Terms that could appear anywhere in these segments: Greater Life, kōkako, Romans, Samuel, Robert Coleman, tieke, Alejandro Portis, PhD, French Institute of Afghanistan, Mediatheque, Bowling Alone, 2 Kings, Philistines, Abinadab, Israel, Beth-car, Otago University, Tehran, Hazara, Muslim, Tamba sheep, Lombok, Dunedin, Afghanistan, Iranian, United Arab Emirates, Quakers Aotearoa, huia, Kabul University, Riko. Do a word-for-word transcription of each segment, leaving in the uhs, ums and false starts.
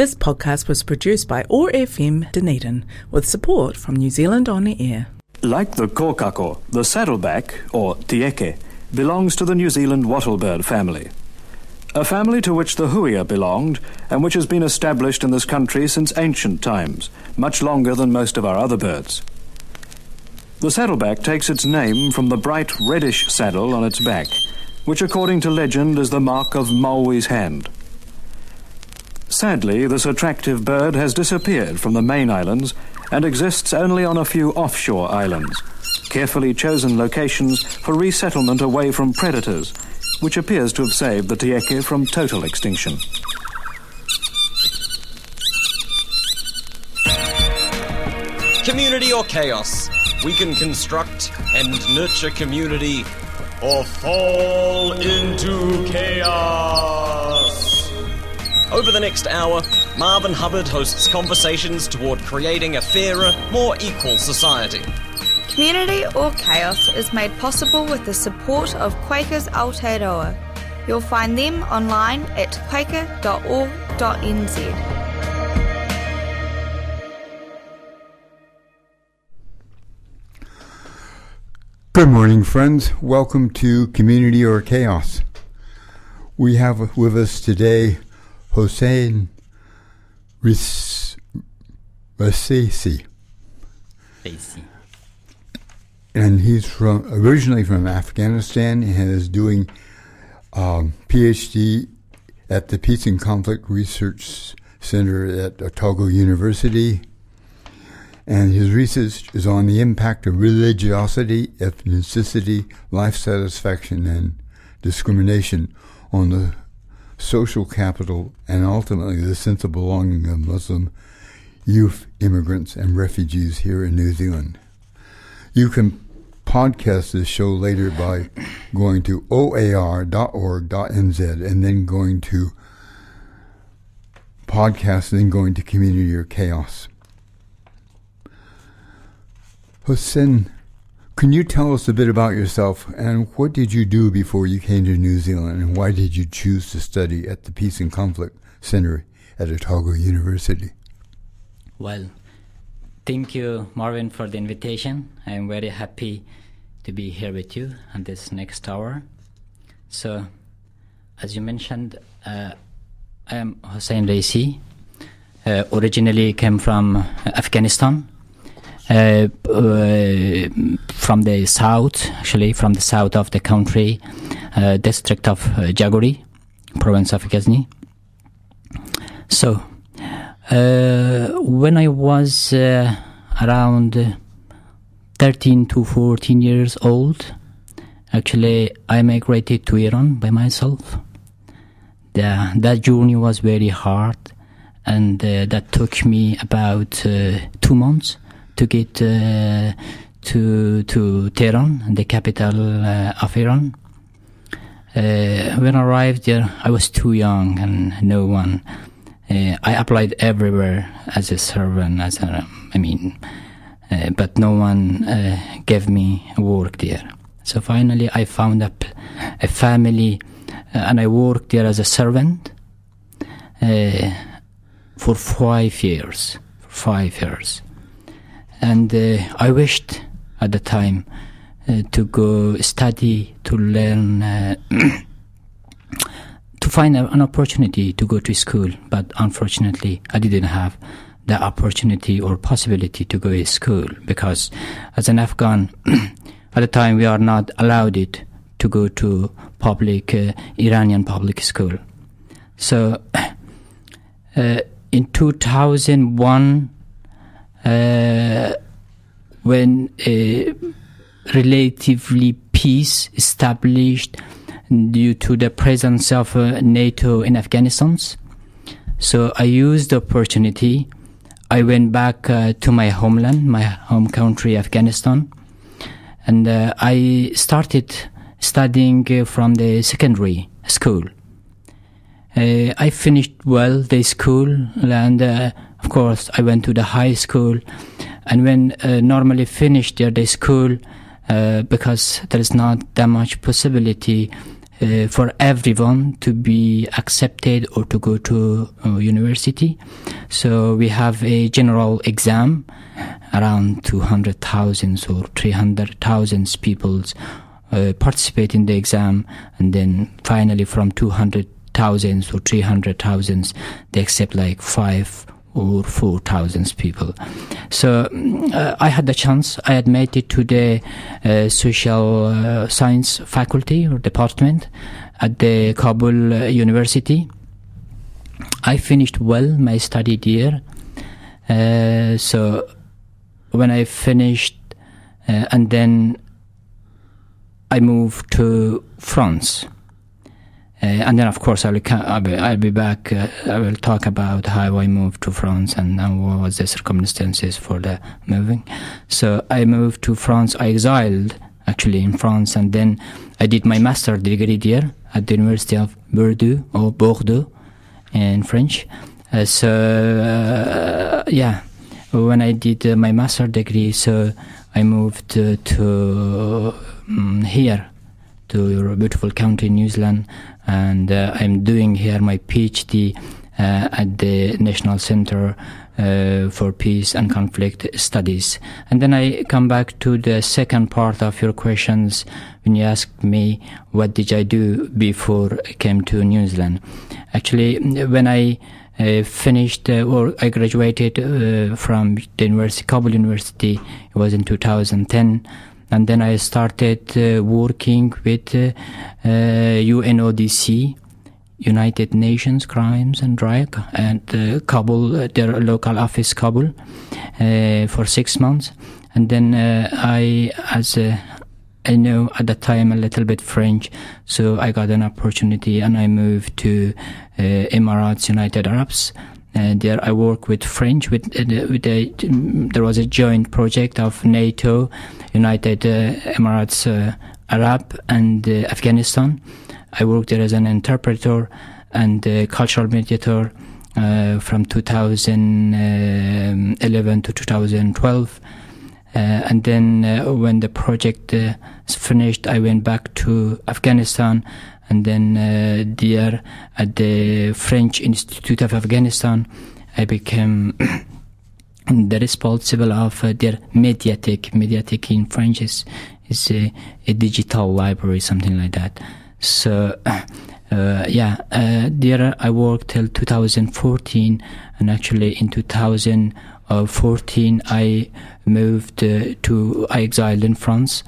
This podcast was produced by O A R F M Dunedin with support from New Zealand On Air. Like the kōkako, the saddleback, or tieke, belongs to the New Zealand wattlebird family, a family to which the huia belonged and which has been established in this country since ancient times, much longer than most of our other birds. The saddleback takes its name from the bright reddish saddle on its back, which according to legend is the mark of Maui's hand. Sadly, this attractive bird has disappeared from the main islands and exists only on a few offshore islands, carefully chosen locations for resettlement away from predators, which appears to have saved the tieke from total extinction. Community or chaos? We can construct and nurture community or fall into chaos. Over the next hour, Marvin Hubbard hosts conversations toward creating a fairer, more equal society. Community or Chaos is made possible with the support of Quakers Aotearoa. You'll find them online at quaker dot org dot n z. Good morning, friends. Welcome to Community or Chaos. We have with us today Hussain Raissi. Raissi. And he's from originally from Afghanistan and is doing um, PhD at the Peace and Conflict Research Center at Otago University. And his research is on the impact of religiosity, ethnicity, life satisfaction, and discrimination on the social capital and ultimately the sense of belonging of Muslim youth, immigrants, and refugees here in New Zealand. You can podcast this show later by going to o a r dot org dot n z and then going to podcast and then going to Community or Chaos. Hussain, can you tell us a bit about yourself and what did you do before you came to New Zealand and why did you choose to study at the Peace and Conflict Center at Otago University? Well, thank you, Marvin, for the invitation. I am very happy to be here with you on this next hour. So, as you mentioned, uh, I am Hussain Raissi. Uh, originally came from Afghanistan, uh, uh, from the south, actually, from the south of the country, uh, district of uh, Jagori, province of Ghazni. So, Uh, when I was uh, around thirteen to fourteen years old, actually I migrated to Iran by myself. The, that journey was very hard, and uh, that took me about uh, two months to get uh, to to Tehran, the capital uh, of Iran. Uh, when I arrived there, I was too young and no one. Uh, I applied everywhere as a servant, as a, I mean, uh, but no one uh, gave me work there. So finally I found a, a family uh, and I worked there as a servant uh, for five years, five years. And uh, I wished at the time uh, to go study, to learn, uh, to find an opportunity to go to school, but unfortunately I didn't have the opportunity or possibility to go to school because as an Afghan at the time we are not allowed it to go to public uh, Iranian public school. So uh, in two thousand one uh, when a relatively peace established due to the presence of uh, NATO in Afghanistan. So I used the opportunity. I went back uh, to my homeland, my home country, Afghanistan. And uh, I started studying uh, from the secondary school. Uh, I finished well the school and uh, of course I went to the high school. And when uh, normally finished uh, the school, uh, because there is not that much possibility uh, for everyone to be accepted or to go to uh, university. So we have a general exam. Around two hundred thousand or three hundred thousand people uh, participate in the exam, and then finally from two hundred thousand or three hundred thousand, they accept like five or four thousand people. So uh, I had the chance, I admitted to the uh, social uh, science faculty or department at the Kabul uh, University. I finished well my study there. Uh, so when I finished, uh, and then I moved to France. Uh, and then, of course, I'll, I'll, be, I'll be back. Uh, I will talk about how I moved to France and, and what was the circumstances for the moving. So I moved to France. I exiled, actually, in France. And then I did my master's degree there at the University of Bordeaux, or Bordeaux in French. Uh, so, uh, yeah, when I did uh, my master's degree, so I moved uh, to um, here, to your beautiful country, New Zealand, and uh, I'm doing here my PhD uh, at the National Center uh, for Peace and Conflict Studies. And then I come back to the second part of your questions when you asked me what did I do before I came to New Zealand. Actually, when I uh, finished uh, or I graduated uh, from the University, Kabul University, it was in two thousand ten. And then I started uh, working with uh, uh, U N O D C, United Nations Crimes and Rights, and uh, Kabul, their local office Kabul, uh, for six months. And then uh, I, as a, I know at that time a little bit French, so I got an opportunity and I moved to uh, Emirates, United Arabs. Uh, there I work with French. With, uh, with a, there was a joint project of NATO, United uh, Emirates uh, Arab, and uh, Afghanistan. I worked there as an interpreter and uh, cultural mediator uh, from two thousand eleven to two thousand twelve. Uh, and then uh, when the project uh, finished, I went back to Afghanistan. And then uh, there at the French Institute of Afghanistan, I became the responsible of uh, their Mediatheque. Mediatheque in French is, is a, a digital library, something like that. So, uh, yeah, uh, there I worked till two thousand fourteen, and actually in two thousand fourteen I moved uh, to, I exiled in France.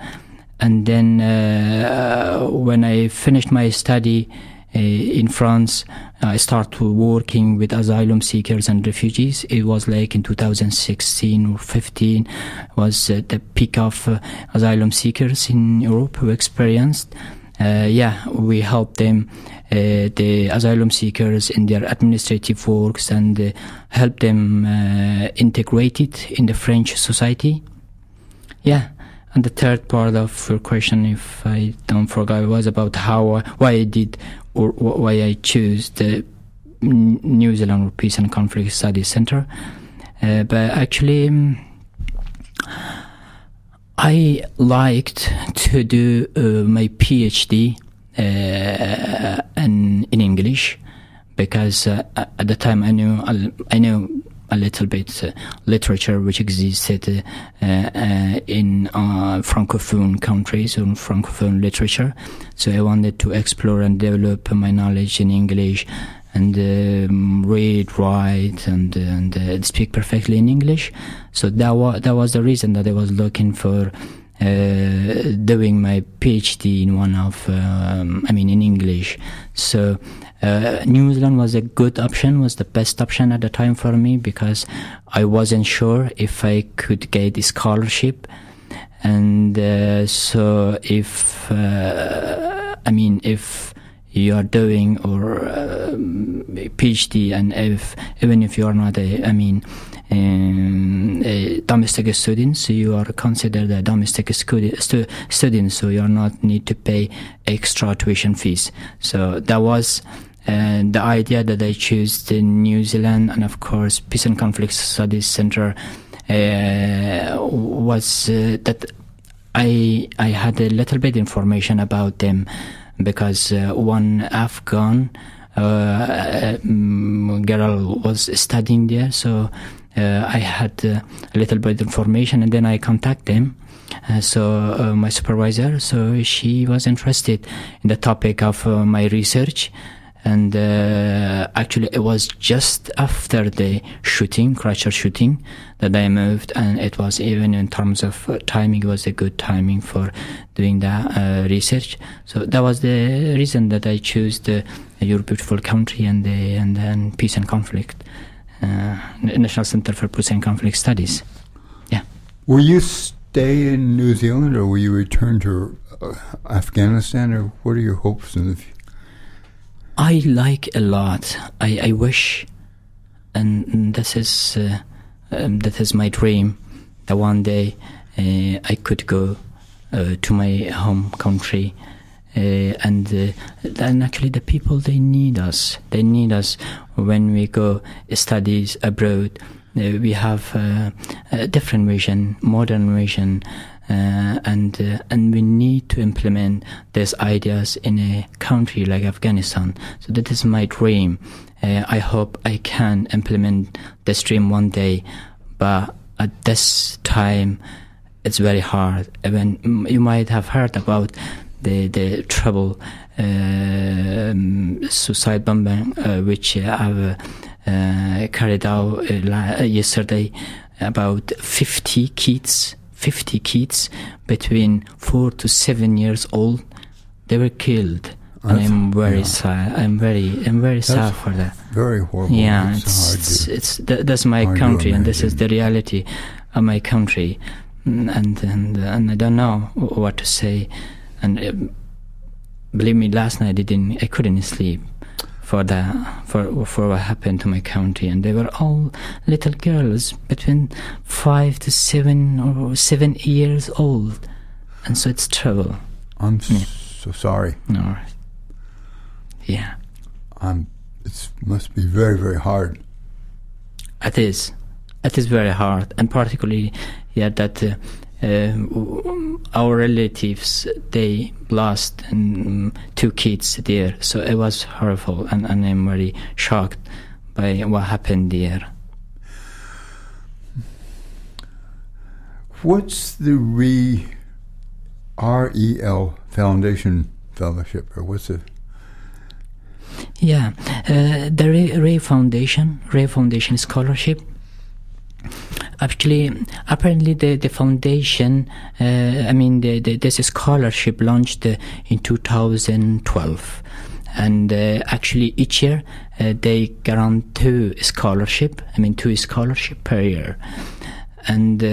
And then uh, when I finished my study uh, in France, I started working with asylum seekers and refugees. It was like in two thousand sixteen or fifteen was uh, the peak of uh, asylum seekers in Europe who experienced. Uh, yeah, we helped them, uh, the asylum seekers, in their administrative works and uh, helped them uh, integrated in the French society. Yeah. And the third part of your question, if I don't forget, was about how, I, why I did or why I chose the New Zealand Peace and Conflict Studies Center. Uh, but actually, I liked to do uh, my PhD uh, in, in English because uh, at the time I knew I knew. a little bit uh, literature which existed uh, uh, in uh, francophone countries or francophone literature. So I wanted to explore and develop my knowledge in English and um, read, write, and, and uh, speak perfectly in English. So that was that was the reason that I was looking for uh, doing my PhD in one of, um, I mean, in English. So. Uh, New Zealand was a good option, was the best option at the time for me because I wasn't sure if I could get a scholarship. And uh, so if, uh, I mean, if you are doing or uh, PhD and if, even if you are not a, I mean, um, a domestic student, so you are considered a domestic scu- stu- student, so you are not need to pay extra tuition fees. So that was... And the idea that I chose the New Zealand and, of course, Peace and Conflict Studies Center uh, was uh, that I I had a little bit information about them, because uh, one Afghan uh, girl was studying there. So uh, I had a little bit of information, and then I contacted him. Uh, so uh, my supervisor, so she was interested in the topic of uh, my research. And uh, actually, it was just after the shooting, Crusher shooting, that I moved. And it was, even in terms of uh, timing, it was a good timing for doing the uh, research. So that was the reason that I chose the Your Beautiful Country and the and then Peace and Conflict, uh, National Center for Peace and Conflict Studies. Yeah. Were you stay in New Zealand, or will you return to uh, Afghanistan, or what are your hopes in the future? I like a lot. I, I wish, and this is uh, um, that is my dream, that one day uh, I could go uh, to my home country, uh, and uh, and actually the people, they need us. They need us when we go studies abroad. Uh, we have uh, a different vision, modern vision. Uh, and uh, and we need to implement these ideas in a country like Afghanistan. So that is my dream. Uh, I hope I can implement this dream one day, but at this time, it's very hard. Even you might have heard about the the trouble, uh, suicide bombing, uh, which I've uh, carried out uh, yesterday. About fifty kids. fifty kids between four to seven years old, they were killed. And That's, I'm very yeah. sad. I'm very, I'm very That's sad for that. Very horrible. Yeah, it's, it's, it's, to, it's th- that's my country, and this is the reality of my country, and and and I don't know what to say. And uh, believe me, last night I didn't, I couldn't sleep for the for for what happened to my country. And they were all little girls between five to seven or seven years old, and so it's trouble. I'm yeah. so sorry. No, yeah, I'm. It must be very very hard. It is, it is very hard, and particularly, yeah, that. Uh, Uh, our relatives, they lost um, two kids there, so it was horrible, and, and I'm very shocked by what happened there. What's the re, R E L Foundation Fellowship, or what's it? Yeah, uh, the Re, Re Foundation, Re Foundation Scholarship. Actually, apparently the, the foundation, uh, I mean, the, the, this scholarship launched uh, in two thousand twelve. And uh, actually each year uh, they grant two scholarship, I mean two scholarship per year. And uh,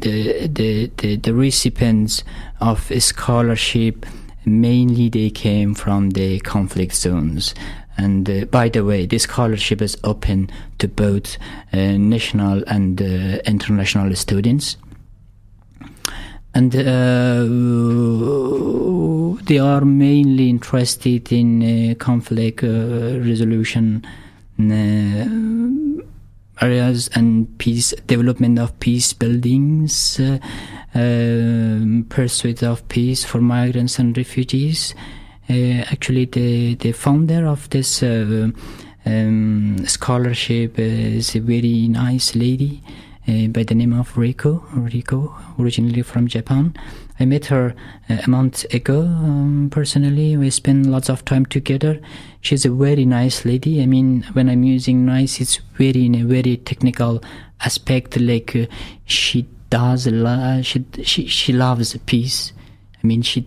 the, the, the, the recipients of a scholarship, mainly they came from the conflict zones. And uh, by the way, this scholarship is open to both uh, national and uh, international students. And uh, they are mainly interested in uh, conflict uh, resolution uh, areas and peace, development of peace buildings, uh, uh, pursuit of peace for migrants and refugees. Uh, actually, the, the founder of this uh, um, scholarship is a very nice lady uh, by the name of Riko, Riko, originally from Japan. I met her uh, a month ago, um, personally. We spent lots of time together. She's a very nice lady. I mean, when I'm using nice, it's very in a very technical aspect. Like uh, she does, lo- she, she, she loves peace. I mean, she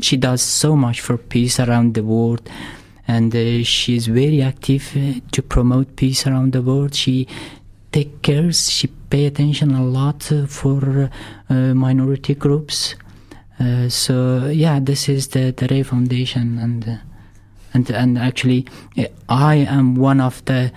She does so much for peace around the world, and uh, she is very active uh, to promote peace around the world. She takes care, she pays attention a lot uh, for uh, minority groups. Uh, so yeah, this is the, the Ray Foundation, and uh, and and actually, uh, I am one of the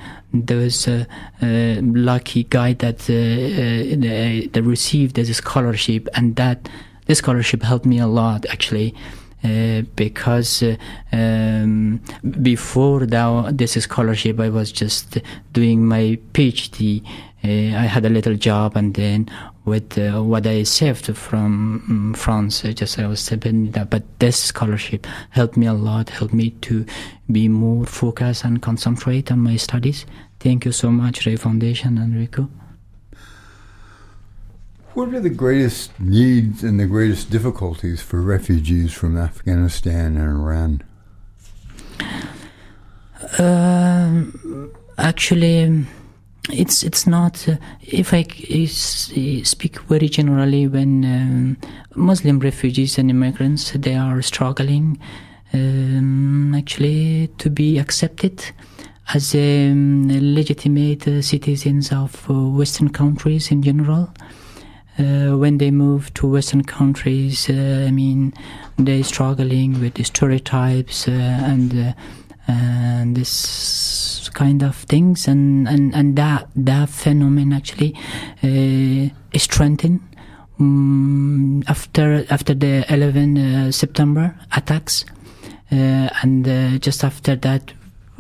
those uh, uh, lucky guy that uh, uh, that received this scholarship, and that. This scholarship helped me a lot, actually, uh, because uh, um, before the, this scholarship, I was just doing my PhD uh, I had a little job, and then with uh, what I saved from um, France, I just I was stepping that. But this scholarship helped me a lot, helped me to be more focused and concentrate on my studies. Thank you so much, REL Foundation and Riko. What are the greatest needs and the greatest difficulties for refugees from Afghanistan and Iran? Uh, actually, it's it's not. Uh, if I c- speak very generally, when um, Muslim refugees and immigrants, they are struggling um, actually to be accepted as um, legitimate uh, citizens of uh, Western countries in general. Uh, when they move to Western countries, uh, I mean, they're struggling with the stereotypes uh, and uh, and this kind of things, and and, and that that phenomenon actually uh, is strengthened um, after after the eleventh uh, September attacks, uh, and uh, just after that.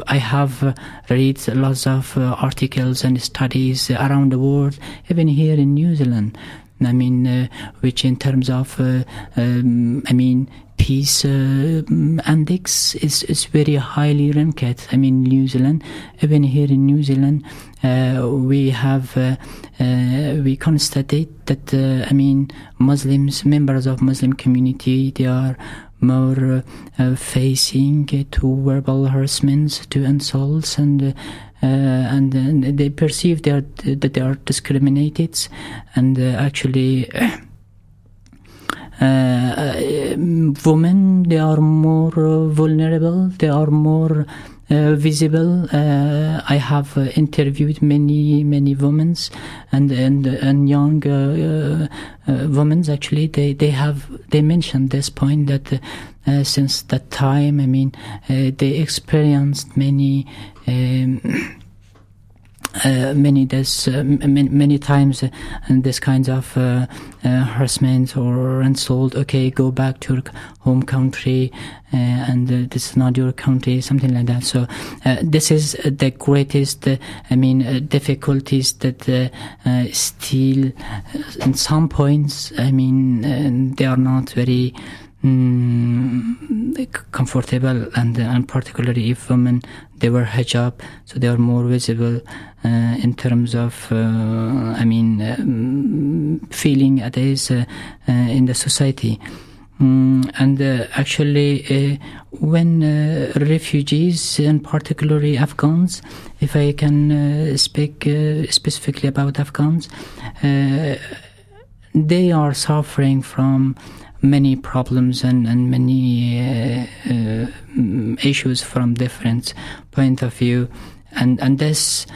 I have read lots of uh, articles and studies around the world, even here in New Zealand. I mean, uh, which in terms of, uh, um, I mean, peace uh, index is, is very highly ranked. I mean, New Zealand, even here in New Zealand, uh, we have, uh, uh, we constated that, uh, I mean, Muslims, members of Muslim community, they are more uh, uh, facing uh, to verbal harassments, to insults, and uh, uh, and uh, they perceive they are, that they are discriminated, and uh, actually uh, uh, women, they are more uh, vulnerable, they are more uh, visible. Uh, I have uh, interviewed many many women and and and young uh, uh, uh, women. Actually, they they have they mentioned this point that. Uh, Uh, since that time, I mean, uh, they experienced many, um, uh, many this, uh, many, many times, uh, and this kinds of uh, uh, harassment or insult. Okay, go back to your home country, uh, and uh, this is not your country, something like that. So, uh, this is the greatest, uh, I mean, uh, difficulties that uh, uh, still, uh, in some points, I mean, uh, they are not very. Mm, comfortable, and and particularly if women, they wear hijab, so they are more visible uh, in terms of uh, I mean um, feeling at ease uh, uh, in the society. Mm, and uh, actually, uh, when uh, refugees, and particularly Afghans, if I can uh, speak uh, specifically about Afghans, uh, they are suffering from many problems and, and many uh, uh, issues from different point of view, and and this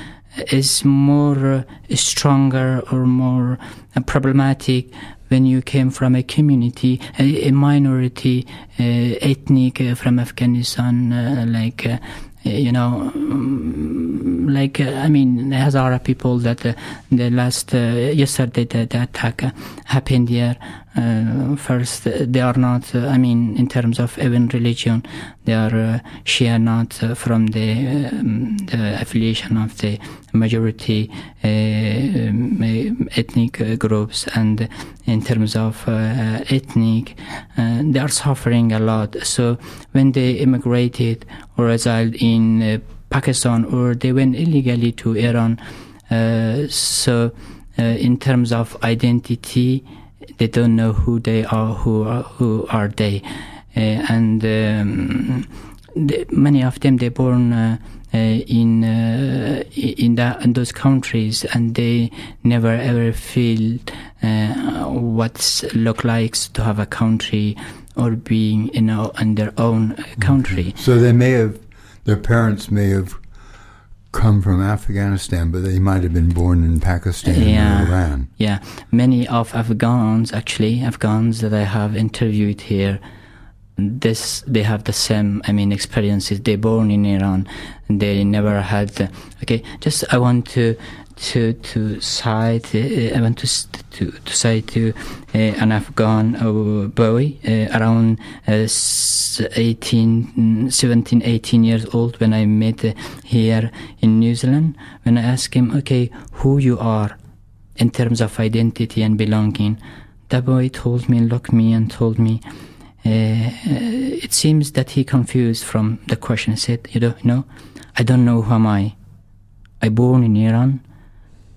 is more uh, stronger or more uh, problematic when you came from a community, a, a minority, uh, ethnic uh, from Afghanistan, uh, like uh, you know, like, uh, I mean, Hazara people that uh, the last, uh, yesterday, the, the attack uh, happened here. Uh, first, uh, they are not, uh, I mean, in terms of even religion, they are uh, Shia, not uh, from the, um, the affiliation of the majority uh, um, ethnic uh, groups. And in terms of uh, ethnic, uh, they are suffering a lot. So when they immigrated or resided in uh, Pakistan, or they went illegally to Iran, uh, so uh, in terms of identity, they don't know who they are, who are, who are they, uh, and um, they, many of them, they born uh, uh, in uh, in that in those countries, and they never ever feel uh, what look like to have a country or being, you know, in their own country. Okay. So they may have, their parents may have come from Afghanistan, but they might have been born in Pakistan yeah. or Iran. Yeah, many of Afghans, actually, Afghans that I have interviewed here, this they have the same, I mean, experiences. They born in Iran, they never had. Okay, just I want to to to say to, uh, I want to to, to say to uh, an Afghan uh, boy uh, around uh, eighteen, seventeen, eighteen years old when I met uh, here in New Zealand, when I asked him, okay, who you are in terms of identity and belonging. That boy told me, looked me and told me, uh, uh, it seems that he confused from the question. He said, you don't know, I don't know who am I. I born in Iran,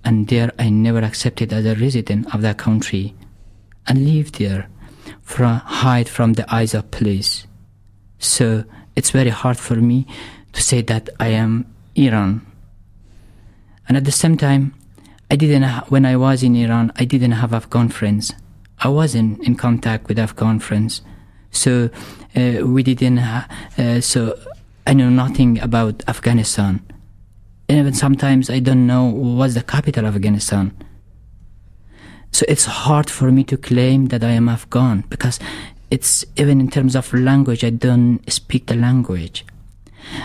and there I never accepted as a resident of that country, and lived there, from, hide from the eyes of police. So it's very hard for me to say that I am Iran. And at the same time, I didn't. Ha- when I was in Iran, I didn't have Afghan friends. I wasn't in contact with Afghan friends, so uh, we didn't. Ha- uh, so I know nothing about Afghanistan. And even sometimes I don't know what's the capital of Afghanistan. So it's hard for me to claim that I am Afghan, because it's even in terms of language, I don't speak the language.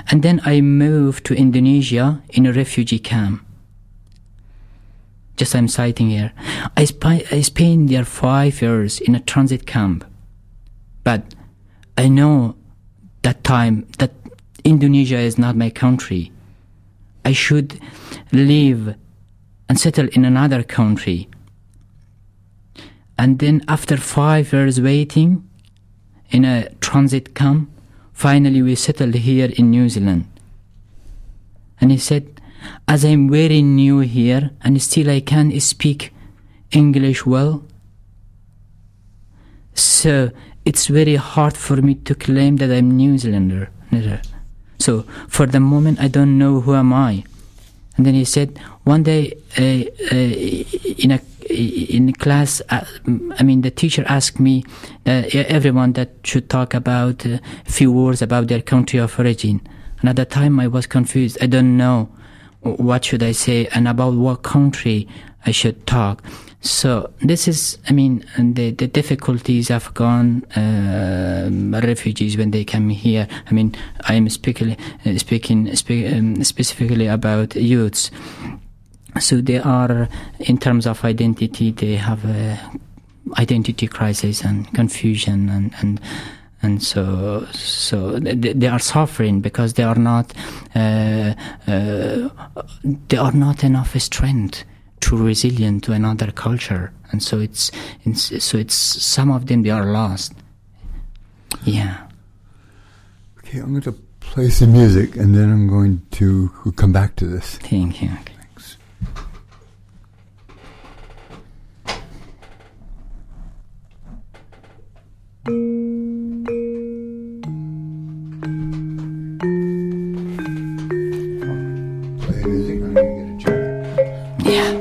And then I moved to Indonesia in a refugee camp. Just I'm citing here. I, sp- I spent there five years in a transit camp. But I know that time that Indonesia is not my country. I should leave and settle in another country. And then after five years waiting in a transit camp, finally we settled here in New Zealand. And he said, as I'm very new here and still I can't speak English well, so it's very hard for me to claim that I'm New Zealander. So, for the moment, I don't know who am I. And then he said, one day uh, uh, in a in a class, uh, I mean, the teacher asked me, uh, everyone that should talk about a uh, few words about their country of origin. And at that time, I was confused. I don't know what should I say and about what country I should talk. So this is, I mean, the, the difficulties Afghan uh, refugees when they come here. I mean, I am speaking speaking spe- um, specifically about youths. So they are, in terms of identity, they have a identity crisis and confusion, and and, and so so they, they are suffering because they are not uh, uh, they are not enough strength. Too resilient to another culture, and so it's, it's so it's some of them they are lost. Yeah. Okay, I'm going to play some music, and then I'm going to come back to this. Thank you. Okay. Thanks. Play music. I'm going to get a drink. Yeah.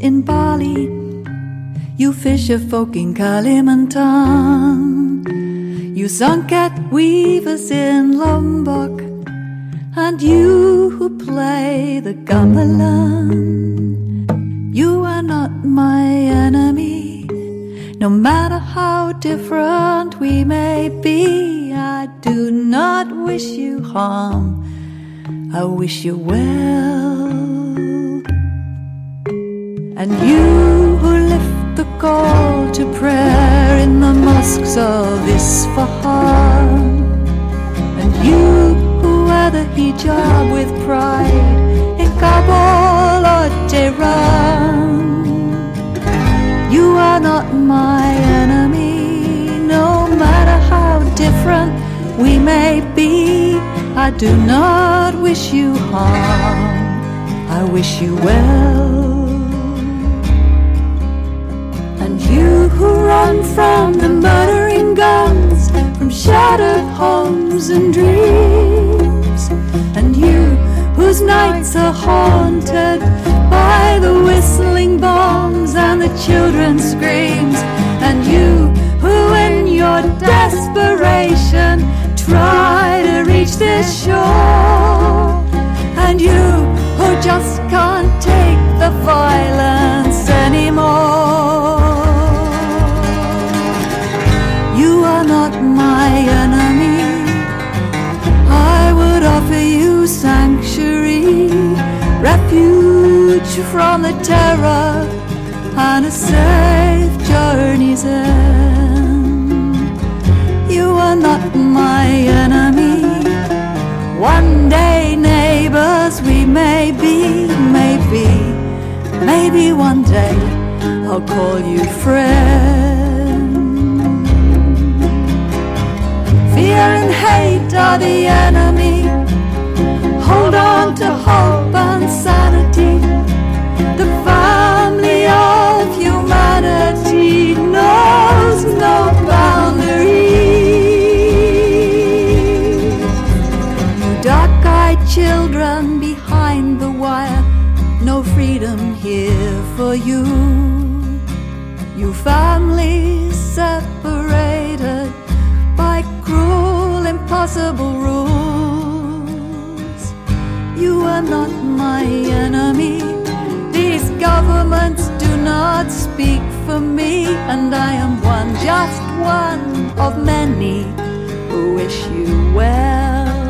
In Bali, you fisher folk in Kalimantan, you sun cat weavers in Lombok, and you who play the gamelan. You are not my enemy, no matter how different we may be. I do not wish you harm, I wish you well. And you who lift the call to prayer in the mosques of Isfahan, and you who wear the hijab with pride in Kabul or Tehran, you are not my enemy, no matter how different we may be. I do not wish you harm, I wish you well. You who run from the murdering guns, from shattered homes and dreams, and you whose nights are haunted by the whistling bombs and the children's screams, and you who in your desperation try to reach this shore, and you who just can't refuge from the terror on a safe journey's end. You are not my enemy. One day neighbors we may be, maybe, maybe one day I'll call you friend. Fear and hate are the enemy. Hold on to hope and sanity, the family of humanity knows no boundaries. You dark-eyed children behind the wire, no freedom here for you. You families separated by cruel, impossible rules. You are not my enemy. These governments do not speak for me, and I am one, just one of many who wish you well.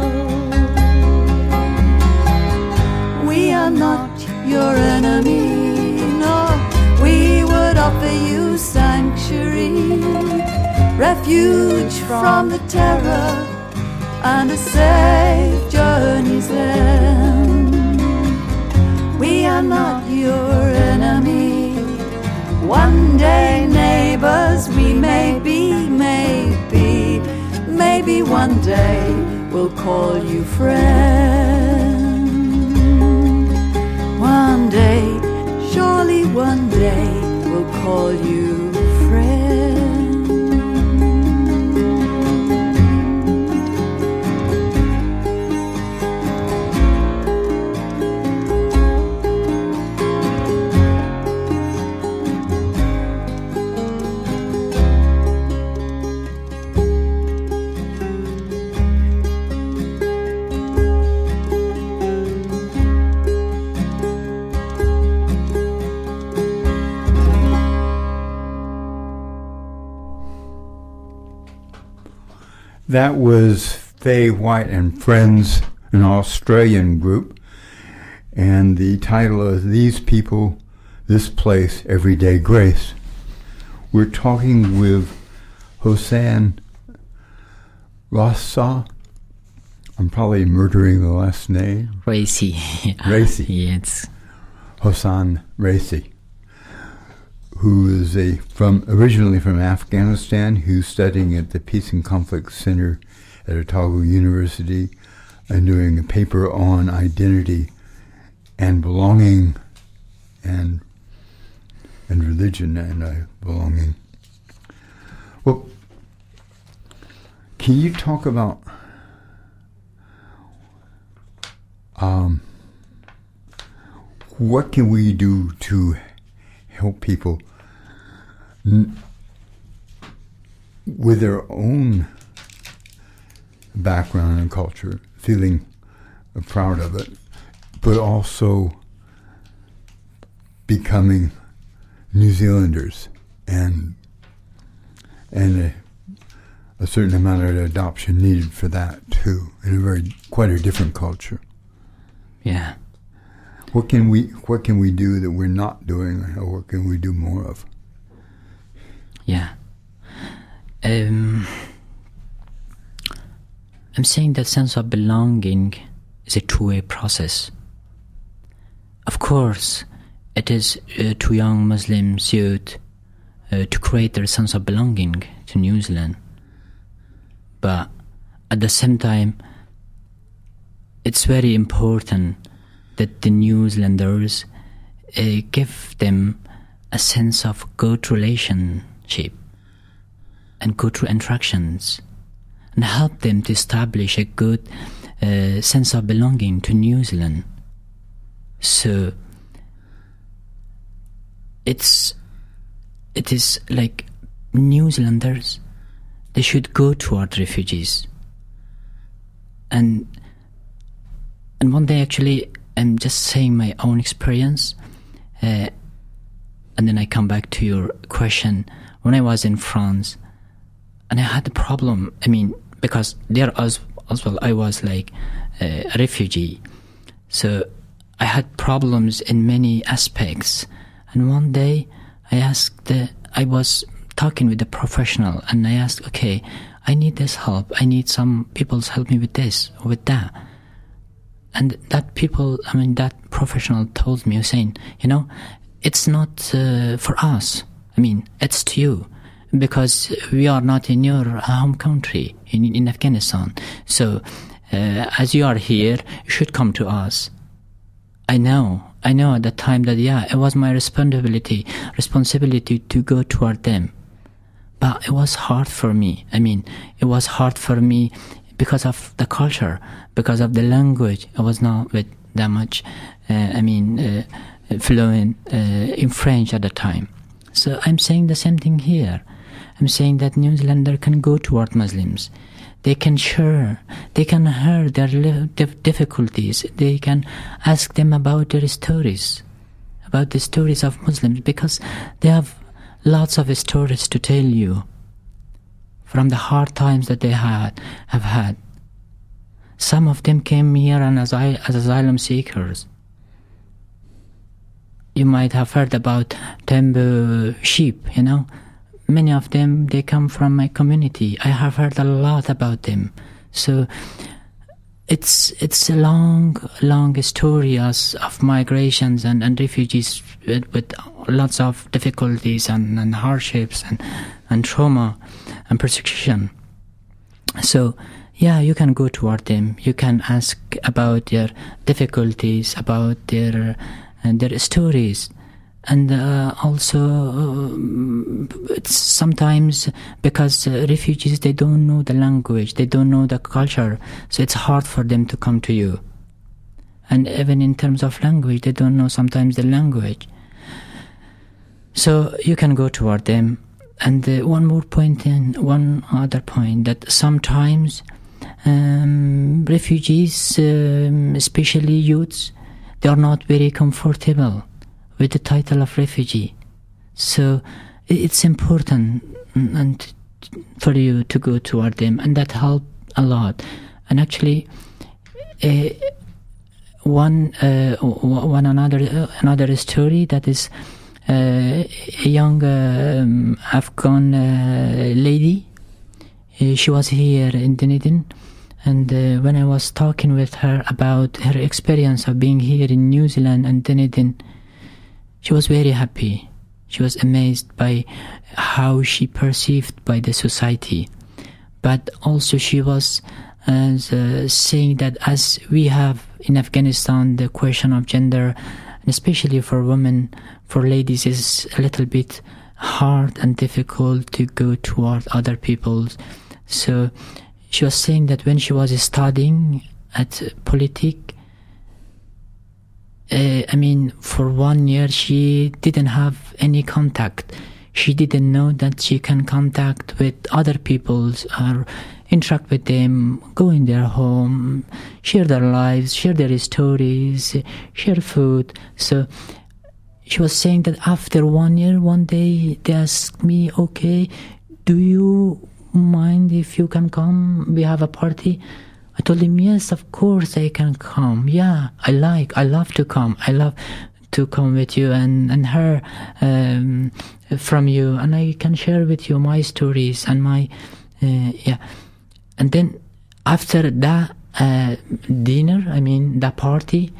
We are not your enemy, no. We would offer you sanctuary, refuge from the terror, and a safe journey's end. We are not your enemy. One day neighbors we may be, maybe, maybe one day we'll call you friend. One day, surely one day we'll call you friend. That was Fay White and Friends, an Australian group, and the title is These People, This Place, Everyday Grace. We're talking with Hussain Raissi. I'm probably murdering the last name. Raissi. Raissi. Yes. Hussain Raissi, who is a, from originally from Afghanistan, who's studying at the Peace and Conflict Center at Otago University and doing a paper on identity and belonging and and religion and uh, belonging. Well, can you talk about um, what can we do to help people with their own background and culture, feeling proud of it, but also becoming New Zealanders and and a, a certain amount of adoption needed for that too, in a very quite a different culture. Yeah. What can we what can we do that we're not doing, or what can we do more of? Yeah. Um, I'm saying that sense of belonging is a two-way process. Of course, it is uh, to young Muslim youth uh, to create their sense of belonging to New Zealand. But at the same time, it's very important that the New Zealanders uh, give them a sense of good relationship and good interactions, and help them to establish a good uh, sense of belonging to New Zealand. So it's it is like New Zealanders, they should go toward refugees. And and one day, actually, I'm just saying my own experience, uh, and then I come back to your question. When I was in France, and I had a problem, I mean, because there as, as well, I was like uh, a refugee, so I had problems in many aspects. And one day I asked, the, I was talking with a professional, and I asked, okay, I need this help. I need some people to help me with this, or with that. And that people, I mean, that professional told me, Hussain, you know, it's not uh, for us. I mean, it's to you, because we are not in your home country, in, in Afghanistan. So uh, as you are here, you should come to us. I know, I know at the time that, yeah, it was my responsibility, responsibility to go toward them. But it was hard for me. I mean, it was hard for me because of the culture, because of the language. I was not with that much, uh, I mean, uh, fluent uh, in French at the time. So I'm saying the same thing here. I'm saying that New Zealanders can go toward Muslims. They can share, they can hear their difficulties, they can ask them about their stories, about the stories of Muslims, because they have lots of stories to tell you from the hard times that they had, have had. Some of them came here and as, as asylum seekers. You might have heard about Tamba sheep, you know. Many of them, they come from my community. I have heard a lot about them. So it's it's a long, long story as of migrations and, and refugees with, with lots of difficulties and, and hardships and, and trauma and persecution. So, yeah, you can go toward them. You can ask about their difficulties, about their and their stories. And uh, also, uh, it's sometimes because uh, refugees, they don't know the language, they don't know the culture, so it's hard for them to come to you. And even in terms of language, they don't know sometimes the language. So you can go toward them. And uh, one more point, and one other point, that sometimes um, refugees, um, especially youths, they are not very comfortable with the title of refugee. So it's important and for you to go toward them, and that helped a lot. And actually uh, one uh, one another uh, another story, that is uh, a young uh, um, Afghan uh, lady. Uh, she was here in Dunedin, and uh, when I was talking with her about her experience of being here in New Zealand and Dunedin, she was very happy. She was amazed by how she perceived by the society. But also she was as, uh, saying that as we have in Afghanistan, the question of gender, and especially for women, for ladies, is a little bit hard and difficult to go toward other people. So she was saying that when she was studying at Politique, Uh, I mean, for one year, she didn't have any contact. She didn't know that she can contact with other people or interact with them, go in their home, share their lives, share their stories, share food. So she was saying that after one year, one day, they asked me, okay, do you mind if you can come? We have a party. I told him, yes, of course I can come. Yeah, I like, I love to come. I love to come with you and, and her um, from you. And I can share with you my stories and my, uh, yeah. And then after that uh, dinner, I mean, that party,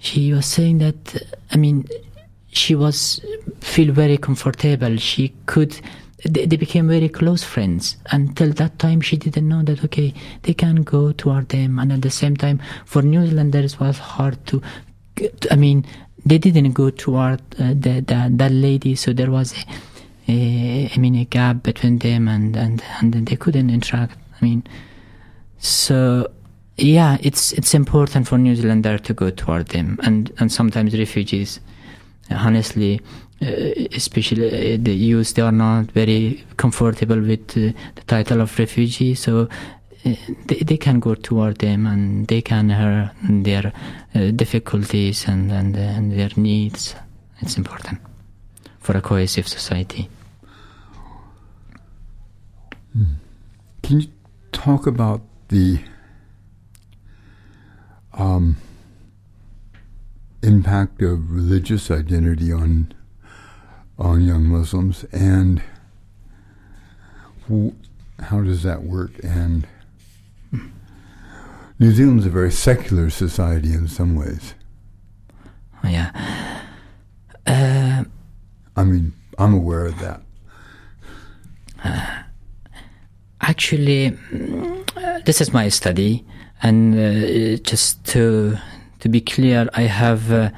she was saying that, I mean, she was, feel very comfortable. She could... They became very close friends. Until that time, she didn't know that, okay, they can go toward them. And at the same time, for New Zealanders, it was hard to, I mean, they didn't go toward uh, the, the, that lady. So there was, a, a, I mean, a gap between them and, and, and they couldn't interact. I mean, so, yeah, it's it's important for New Zealanders to go toward them. And, and sometimes refugees, honestly, Uh, especially the youth, they are not very comfortable with uh, the title of refugee, so uh, they, they can go toward them and they can hear their uh, difficulties and, and, and their needs. It's important for a cohesive society. Can you talk about the um, impact of religious identity on on young Muslims, and who, how does that work? And New Zealand's a very secular society in some ways. Yeah. Uh, I mean, I'm aware of that. Uh, actually, uh, this is my study, and uh, just to to be clear, I have uh,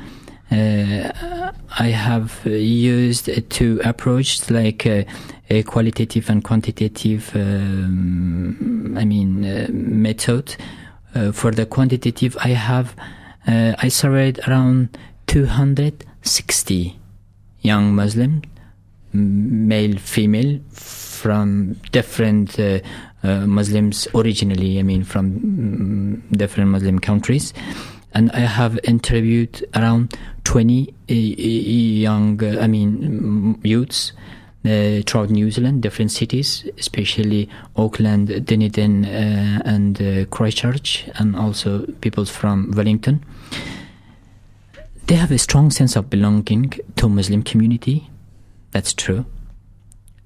uh, I have used two approaches, like uh, a qualitative and quantitative. Um, I mean, uh, method. Uh, for the quantitative, I have uh, I surveyed around two hundred sixty young Muslims, male, female, from different uh, uh, Muslims originally. I mean, from um, different Muslim countries, and I have interviewed around twenty uh, young, uh, I mean, youths uh, throughout New Zealand, different cities, especially Auckland, Dunedin, uh, and uh, Christchurch, and also people from Wellington. They have a strong sense of belonging to Muslim community. That's true.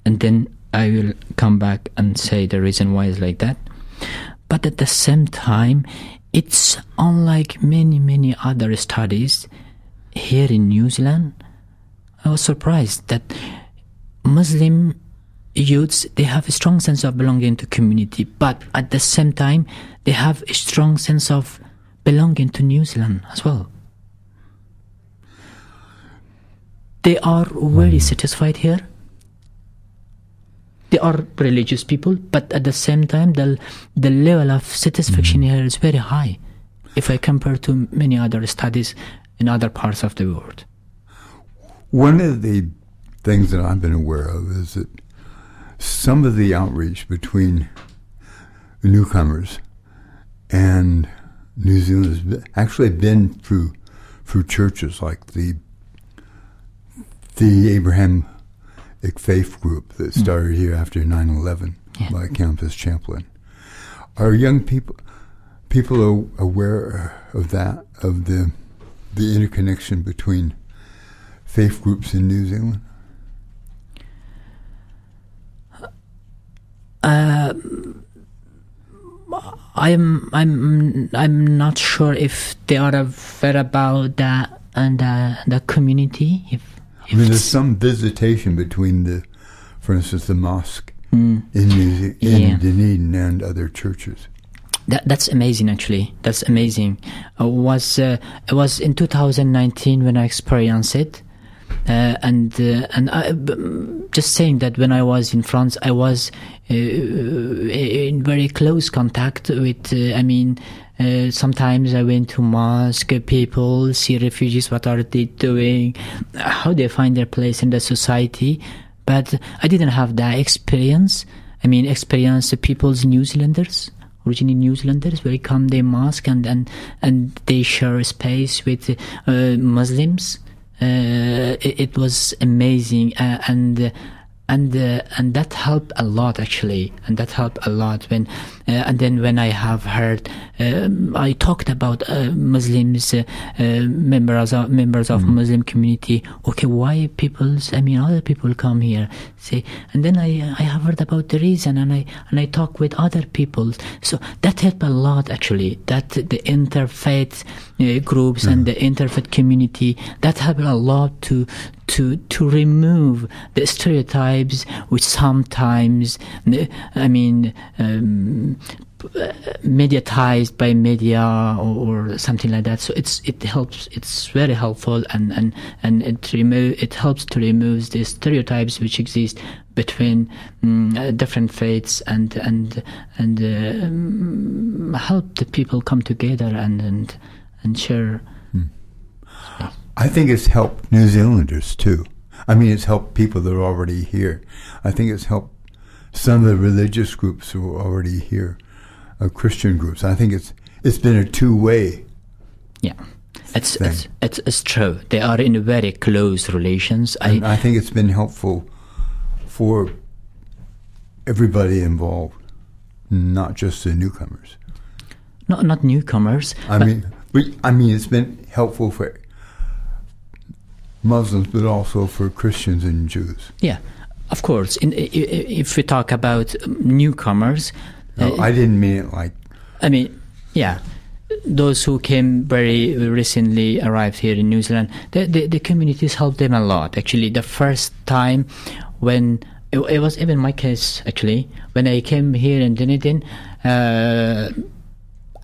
And then I will come back and say the reason why it's like that. But at the same time, it's unlike many, many other studies here in New Zealand. I was surprised that Muslim youths, they have a strong sense of belonging to community, but at the same time, they have a strong sense of belonging to New Zealand as well. They are very satisfied here. They are religious people, but at the same time, the the level of satisfaction mm-hmm. here is very high, if I compare to many other studies in other parts of the world. One of the things that I've been aware of is that some of the outreach between newcomers and New Zealanders has actually been through through churches like the. The Abraham faith group that started mm. here after nine eleven yeah. by Campus Champlin. Are young people people are aware of that, of the the interconnection between faith groups in New Zealand? Uh, I'm I'm I'm not sure if they are aware about that and uh, the community. If I mean, there's some visitation between the, for instance, the mosque mm. in, New Ze- in yeah. Dunedin and other churches. That, that's amazing, actually. That's amazing. It was uh, it was in two thousand nineteen when I experienced it, uh, and uh, and I, just saying that when I was in France, I was uh, in very close contact with. Uh, I mean. Uh, sometimes I went to mosque, people see refugees, what are they doing, how they find their place in the society. But I didn't have that experience. I mean, experience the people's New Zealanders, originally New Zealanders, where come they mosque and, and, and they share a space with uh, Muslims. Uh, it, it was amazing. Uh, and... Uh, And uh, and that helped a lot actually, and that helped a lot when, uh, and then when I have heard, um, I talked about uh, Muslims, uh, uh, members of members of mm-hmm. Muslim community. Okay, why people? I mean, other people come here. Say, and then I I have heard about the reason, and I and I talk with other people. So that helped a lot actually. That the interfaith uh, groups mm-hmm. and the interfaith community, that helped a lot to. to to remove the stereotypes which sometimes, I mean, um, mediatized by media or, or something like that. So it's it helps. It's very helpful, and and, and it remove it helps to remove the stereotypes which exist between um, uh, different faiths, and and and uh, um, help the people come together and and and share. Mm. I think it's helped New Zealanders too. I mean, it's helped people that are already here. I think it's helped some of the religious groups who are already here, uh, Christian groups. I think it's it's been a two-way. Yeah, it's it's, it's it's true. They are in very close relations. I and I think it's been helpful for everybody involved, not just the newcomers. Not not newcomers. I mean, we, I mean, it's been helpful for. Muslims, but also for Christians and Jews. Yeah, of course. In, if we talk about newcomers... No, uh, I didn't mean it like... I mean, yeah. Those who came very recently, arrived here in New Zealand, the, the, the communities helped them a lot. Actually, the first time when... It, it was even my case, actually. When I came here in Dunedin, uh,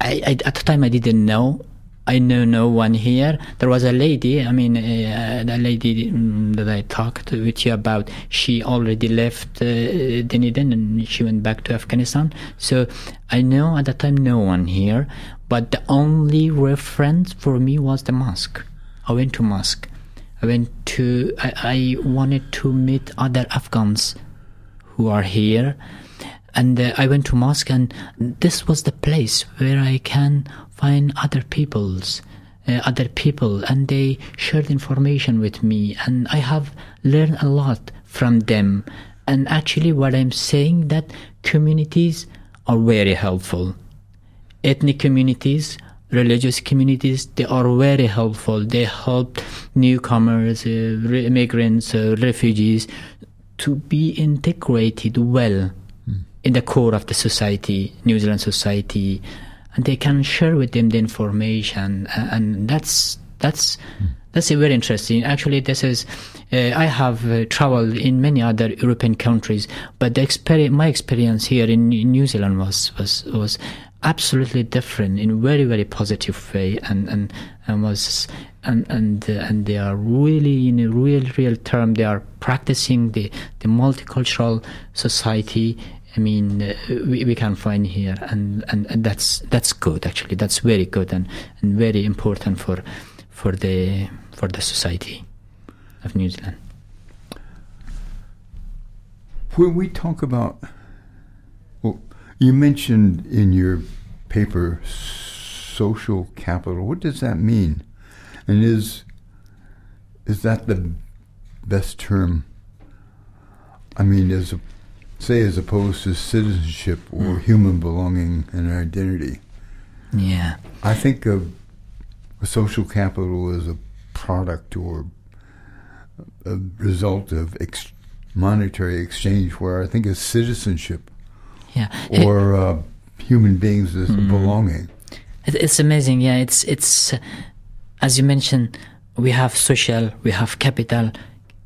I, I, at the time I didn't know. I know no one here. There was a lady, I mean, uh, the lady um, that I talked with you about, she already left uh, Dunedin and she went back to Afghanistan. So I know at the time no one here, but the only reference for me was the mosque. I went to mosque. I went to, I, I wanted to meet other Afghans who are here. And uh, I went to mosque, and this was the place where I can find other peoples, uh, other people, and they shared information with me, and I have learned a lot from them. And actually, what I'm saying that communities are very helpful. Ethnic communities, religious communities, they are very helpful. They helped newcomers, uh, immigrants, uh, refugees to be integrated well in the core of the society, New Zealand society, and they can share with them the information, and that's that's mm. that's very interesting. Actually, this is uh, I have uh, traveled in many other European countries, but the experience, my experience here in, in New Zealand was was was absolutely different in a very very positive way, and and, and was and and uh, and they are really in a real real term they are practicing the the multicultural society. I mean, uh, we, we can find here, and, and, and that's that's good. Actually, that's very good and, and very important for for the for the society of New Zealand. When we talk about, well, you mentioned in your paper social capital. What does that mean? And is is that the best term? I mean, is a say as opposed to citizenship or mm. human belonging and identity. Yeah. I think of a social capital as a product or a result of ex- monetary exchange, where I think of citizenship yeah. or it, uh, human beings as mm. belonging. It, it's amazing, yeah. It's, it's uh, as you mentioned, we have social, we have capital.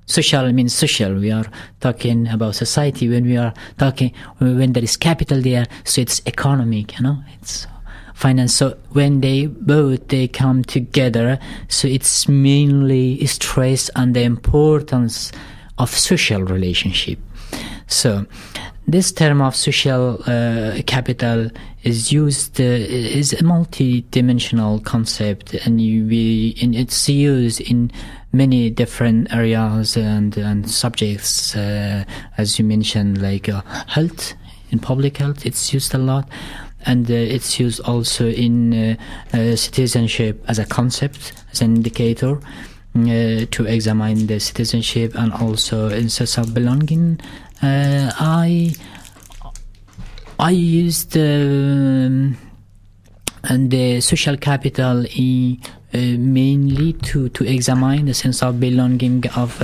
Social means social. We are talking about society. When we are talking, when there is capital there, so it's economic, you know, it's finance. So when they both, they come together, so it's mainly stress on the importance of social relationship. So this term of social uh, capital is used, uh, is a multi-dimensional concept, and, you, we, and it's used in many different areas and, and subjects, uh, as you mentioned, like uh, health, in public health, it's used a lot, and uh, it's used also in uh, uh, citizenship as a concept, as an indicator. Uh, to examine the citizenship, and also in sense of belonging, uh, I I used um, and the social capital in, uh, mainly to, to examine the sense of belonging of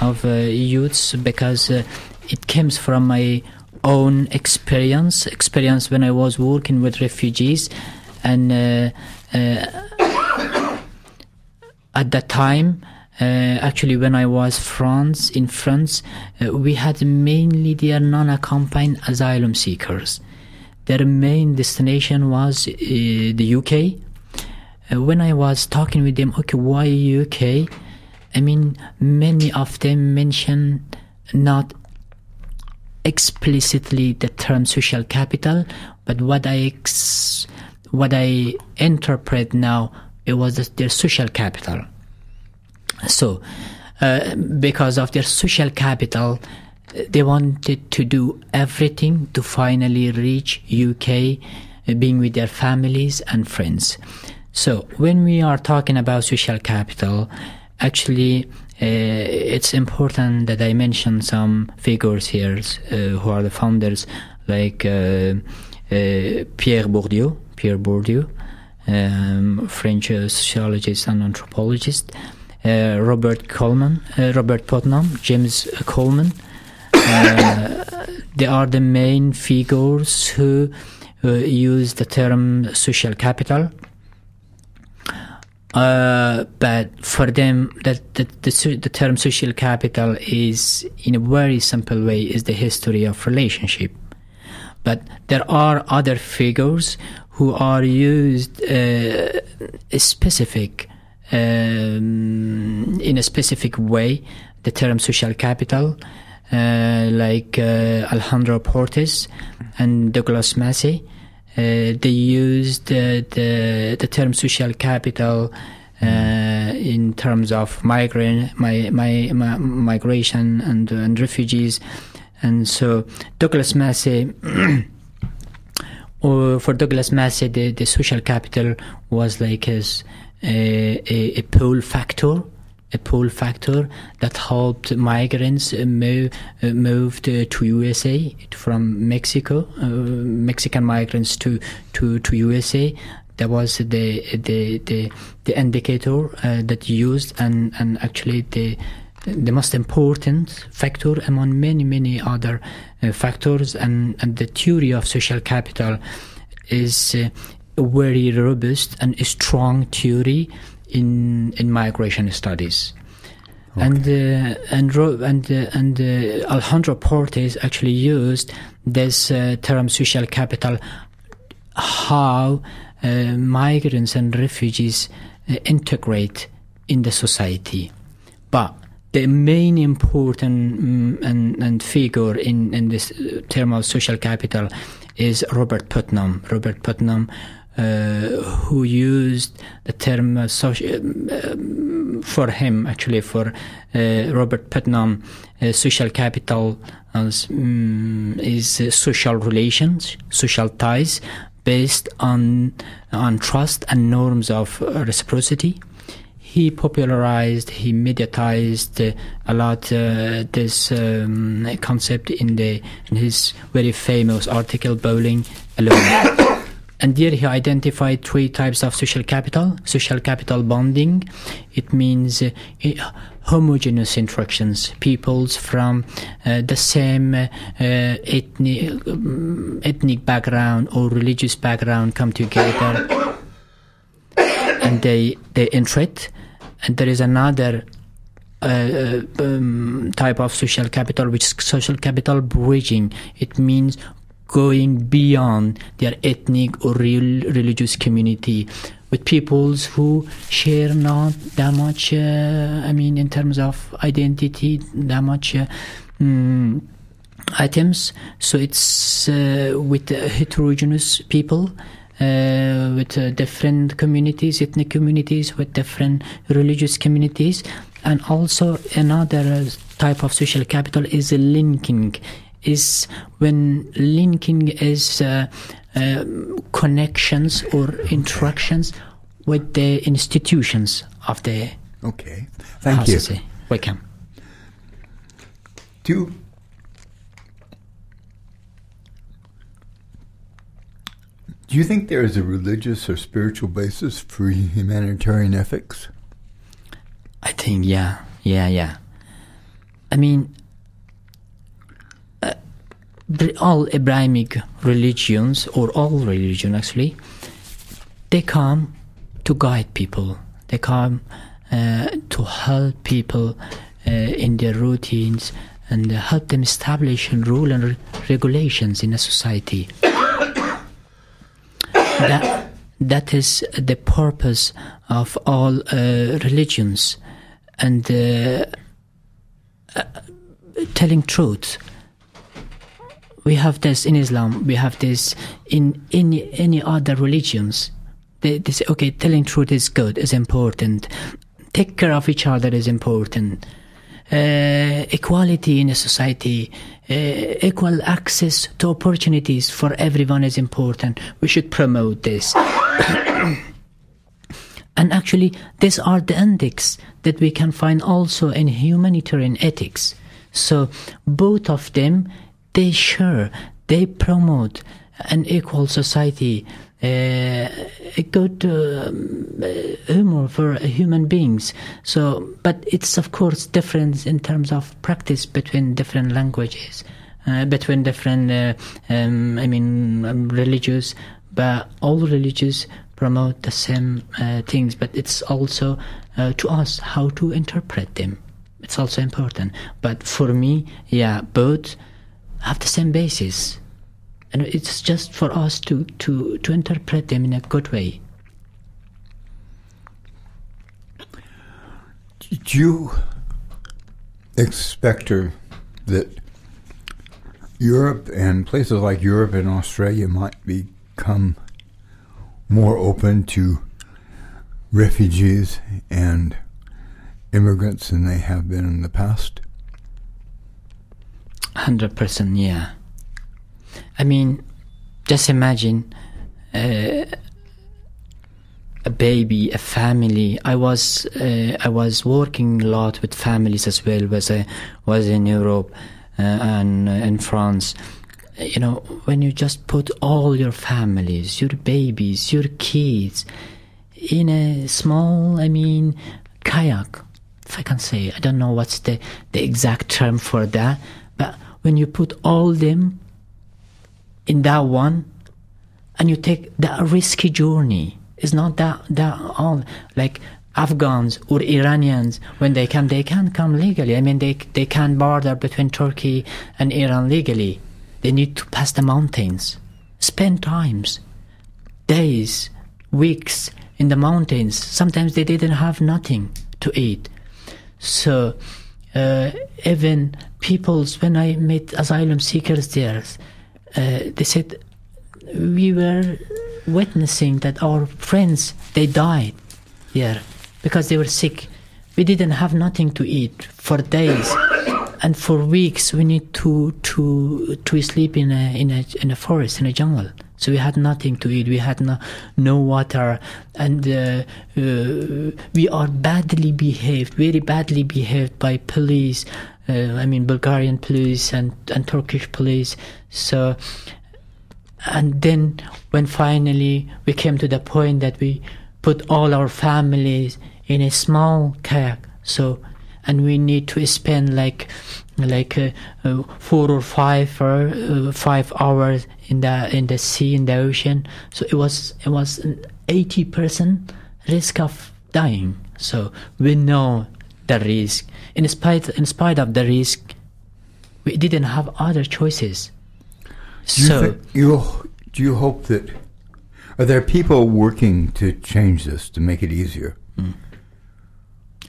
of uh, youths, because uh, it comes from my own experience experience when I was working with refugees, and. Uh, uh, At that time, uh, actually, when I was France in France, uh, we had mainly their non-accompanied asylum seekers. Their main destination was uh, the U K. Uh, when I was talking with them, okay, why U K? I mean, many of them mentioned not explicitly the term social capital, but what I ex- what I interpret now. It was their social capital. So, uh, because of their social capital, they wanted to do everything to finally reach U K, being with their families and friends. So, when we are talking about social capital, actually, uh, it's important that I mention some figures here uh, who are the founders, like uh, uh, Pierre Bourdieu, Pierre Bourdieu, Um, French uh, sociologist and anthropologist, uh, Robert Coleman, uh, Robert Putnam, James Coleman. Uh, they are the main figures who uh, use the term social capital. Uh, but for them, that the, the, the term social capital is, in a very simple way, is the history of relationship. But there are other figures who are used uh, a specific um, in a specific way. The term social capital, uh, like uh, Alejandro Portis and Douglas Massey. Uh, they used uh, the the term social capital uh, in terms of migrant, my, my, my migration and, and refugees, and so Douglas Massey. or for Douglas Massey, the, the social capital was like his, uh, a a pull factor, a pull factor that helped migrants move, uh, moved uh, to U S A from Mexico, uh, Mexican migrants to, to, to U S A. That was the the the, the indicator uh, that used, and, and actually the the most important factor among many many other uh, factors. And, and the theory of social capital is uh, a very robust and a strong theory in in migration studies. Okay. and uh, and and uh, and uh, Alejandro Portis actually used this uh, term social capital, how uh, migrants and refugees uh, integrate in the society. But the main important um, and, and figure in, in this term of social capital is Robert Putnam. Robert Putnam, Uh, who used the term uh, social, um, for him, actually, for uh, Robert Putnam, uh, social capital as, um, is uh, social relations, social ties based on on trust and norms of reciprocity. He popularized, he mediatized uh, a lot uh, this um, concept in the in his very famous article Bowling Alone. And there he identified three types of social capital. Social capital bonding, it means uh, homogeneous interactions, peoples from uh, the same uh, ethnic, um, ethnic background or religious background come together and they, they interact. And there is another uh, um, type of social capital, which is social capital bridging. It means going beyond their ethnic or real religious community with peoples who share not that much, uh, I mean, in terms of identity, that much uh, um, items. So it's uh, with uh, heterogeneous people, uh, with uh, different communities, ethnic communities, with different religious communities. And also another type of social capital is a linking. Is when linking is uh, uh, connections or interactions with the institutions of the okay. Thank you. Welcome. Two. Do you think there is a religious or spiritual basis for humanitarian ethics? I think yeah, yeah, yeah. I mean, all Abrahamic religions, or all religion actually, they come to guide people. They come uh, to help people uh, in their routines and help them establish rules and re regulations in a society. that, that is the purpose of all uh, religions. And uh, uh, telling truth. We have this in Islam. We have this in any any other religions. They, they say, okay, telling truth is good, is important. Take care of each other is important. Uh, equality in a society, uh, equal access to opportunities for everyone is important. We should promote this. And actually, these are the index that we can find also in humanitarian ethics. So both of them, they share, they promote an equal society, uh, a good um, humor for human beings. So, but it's of course difference in terms of practice between different languages, uh, between different, uh, um, I mean, um, religions. But all religions promote the same uh, things. But it's also uh, to us how to interpret them. It's also important. But for me, yeah, both have the same basis. And it's just for us to, to, to interpret them in a good way. Do you expect her that Europe and places like Europe and Australia might become more open to refugees and immigrants than they have been in the past? one hundred percent, yeah. I mean, just imagine uh, a baby, a family. I was uh, I was working a lot with families as well. Was I was in Europe uh, and uh, in France. You know, when you just put all your families, your babies, your kids, in a small, I mean, kayak, if I can say, I don't know what's the the exact term for that, but when you put all them in that one, and you take that risky journey. It's not that that all like Afghans or Iranians when they come, they can't come legally. I mean, they they can't border between Turkey and Iran legally. They need to pass the mountains, spend times, days, weeks in the mountains. Sometimes they didn't have nothing to eat. So uh, even peoples, when I met asylum seekers there. Uh, they said we were witnessing that our friends, they died here because they were sick. We didn't have nothing to eat for days, and for weeks we need to to to sleep in a in a in a forest, in a jungle. So we had nothing to eat. We had no no water, and uh, uh, we are badly behaved, very badly behaved by police. Uh, I mean, Bulgarian police and, and Turkish police. So, and then when finally we came to the point that we put all our families in a small kayak, so, and we need to spend like like uh, uh, four or five or uh, five hours in the in the sea, in the ocean. So it was it was an eighty percent risk of dying. So we know the risk. In spite, in spite of the risk, we didn't have other choices. Do so, you, you do you hope that are there people working to change this to make it easier? Mm.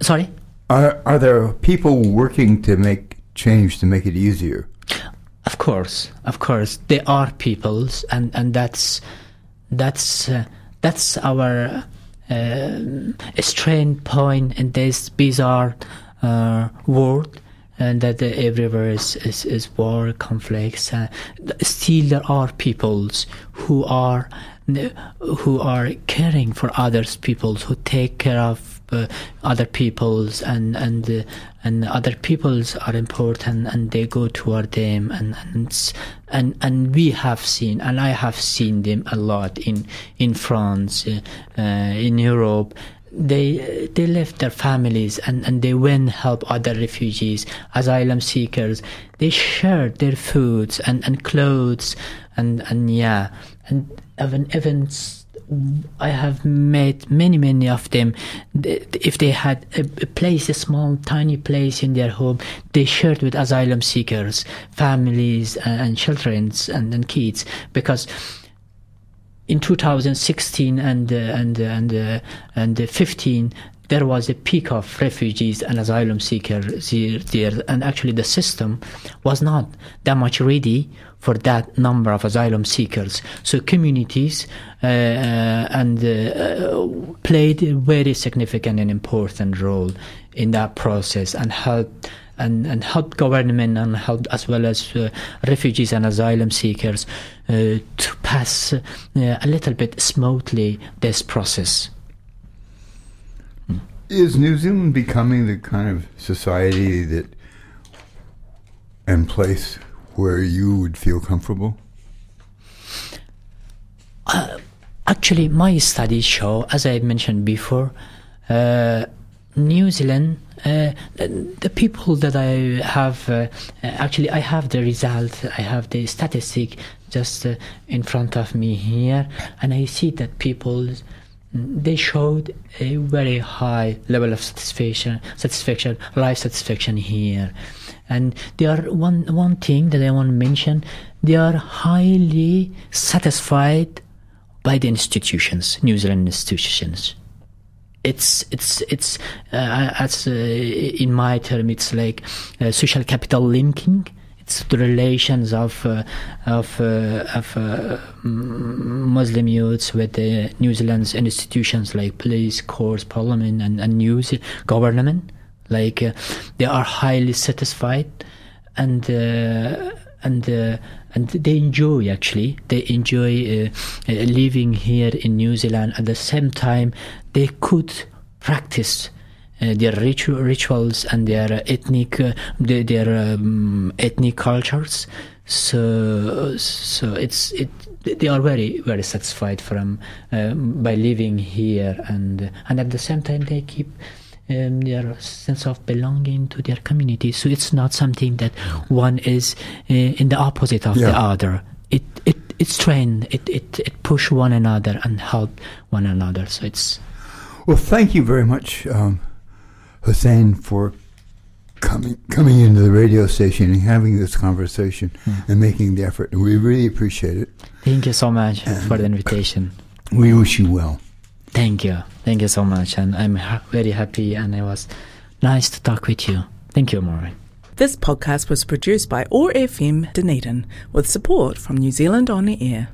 Sorry, are are there people working to make change to make it easier? Of course, of course, there are peoples, and and that's that's uh, that's our uh, strained point in this bizarre. Uh, world, and that uh, everywhere is, is, is war, conflicts. Uh, still, there are peoples who are who are caring for other peoples, who take care of uh, other peoples, and and uh, and other peoples are important, and they go toward them, and and and, and we have seen, and I have seen them a lot in in France, uh, uh, in Europe. They they left their families and, and they went help other refugees, asylum seekers. They shared their foods and, and clothes and, and yeah. And even, even I have met many, many of them. If they had a place, a small, tiny place in their home, they shared with asylum seekers, families and children and, and kids, because in two thousand sixteen and uh, and uh, and uh, and uh, fifteen, there was a peak of refugees and asylum seekers there, and actually the system was not that much ready for that number of asylum seekers. So communities uh, uh, and uh, played a very significant and important role in that process, and helped. And, and help government and help as well as uh, refugees and asylum seekers uh, to pass uh, a little bit smoothly this process. Is New Zealand becoming the kind of society that and place where you would feel comfortable? Uh, Actually, my studies show, as I mentioned before, uh, New Zealand, uh, the people that I have, uh, actually I have the result, I have the statistic just uh, in front of me here, and I see that people, they showed a very high level of satisfaction, satisfaction, life satisfaction here. And they are one, one thing that I want to mention, they are highly satisfied by the institutions, New Zealand institutions. It's, it's, it's, uh, as uh, in my term, it's like uh, social capital linking. It's the relations of uh, of uh, of uh, Muslim youths with the New Zealand's institutions like police, courts, parliament, and, and New Zealand government. Like uh, they are highly satisfied, and uh, and uh, and they enjoy actually. They enjoy uh, living here in New Zealand. At the same time, they could practice Uh, their ritual, rituals and their uh, ethnic, uh, their, their um, ethnic cultures. So, so it's it. They are very, very satisfied from uh, by living here, and and at the same time they keep um, their sense of belonging to their community. So it's not something that one is uh, in the opposite of yeah. the other. It it it's trained. It it it push one another and help one another. So it's. Well, thank you very much. Um. Hussain, for coming coming into the radio station and having this conversation mm. and making the effort. We really appreciate it. Thank you so much and for the invitation. We wish you well. Thank you. Thank you so much. And I'm ha- very happy, and it was nice to talk with you. Thank you, Maureen. This podcast was produced by O A R F M Dunedin with support from New Zealand On Air.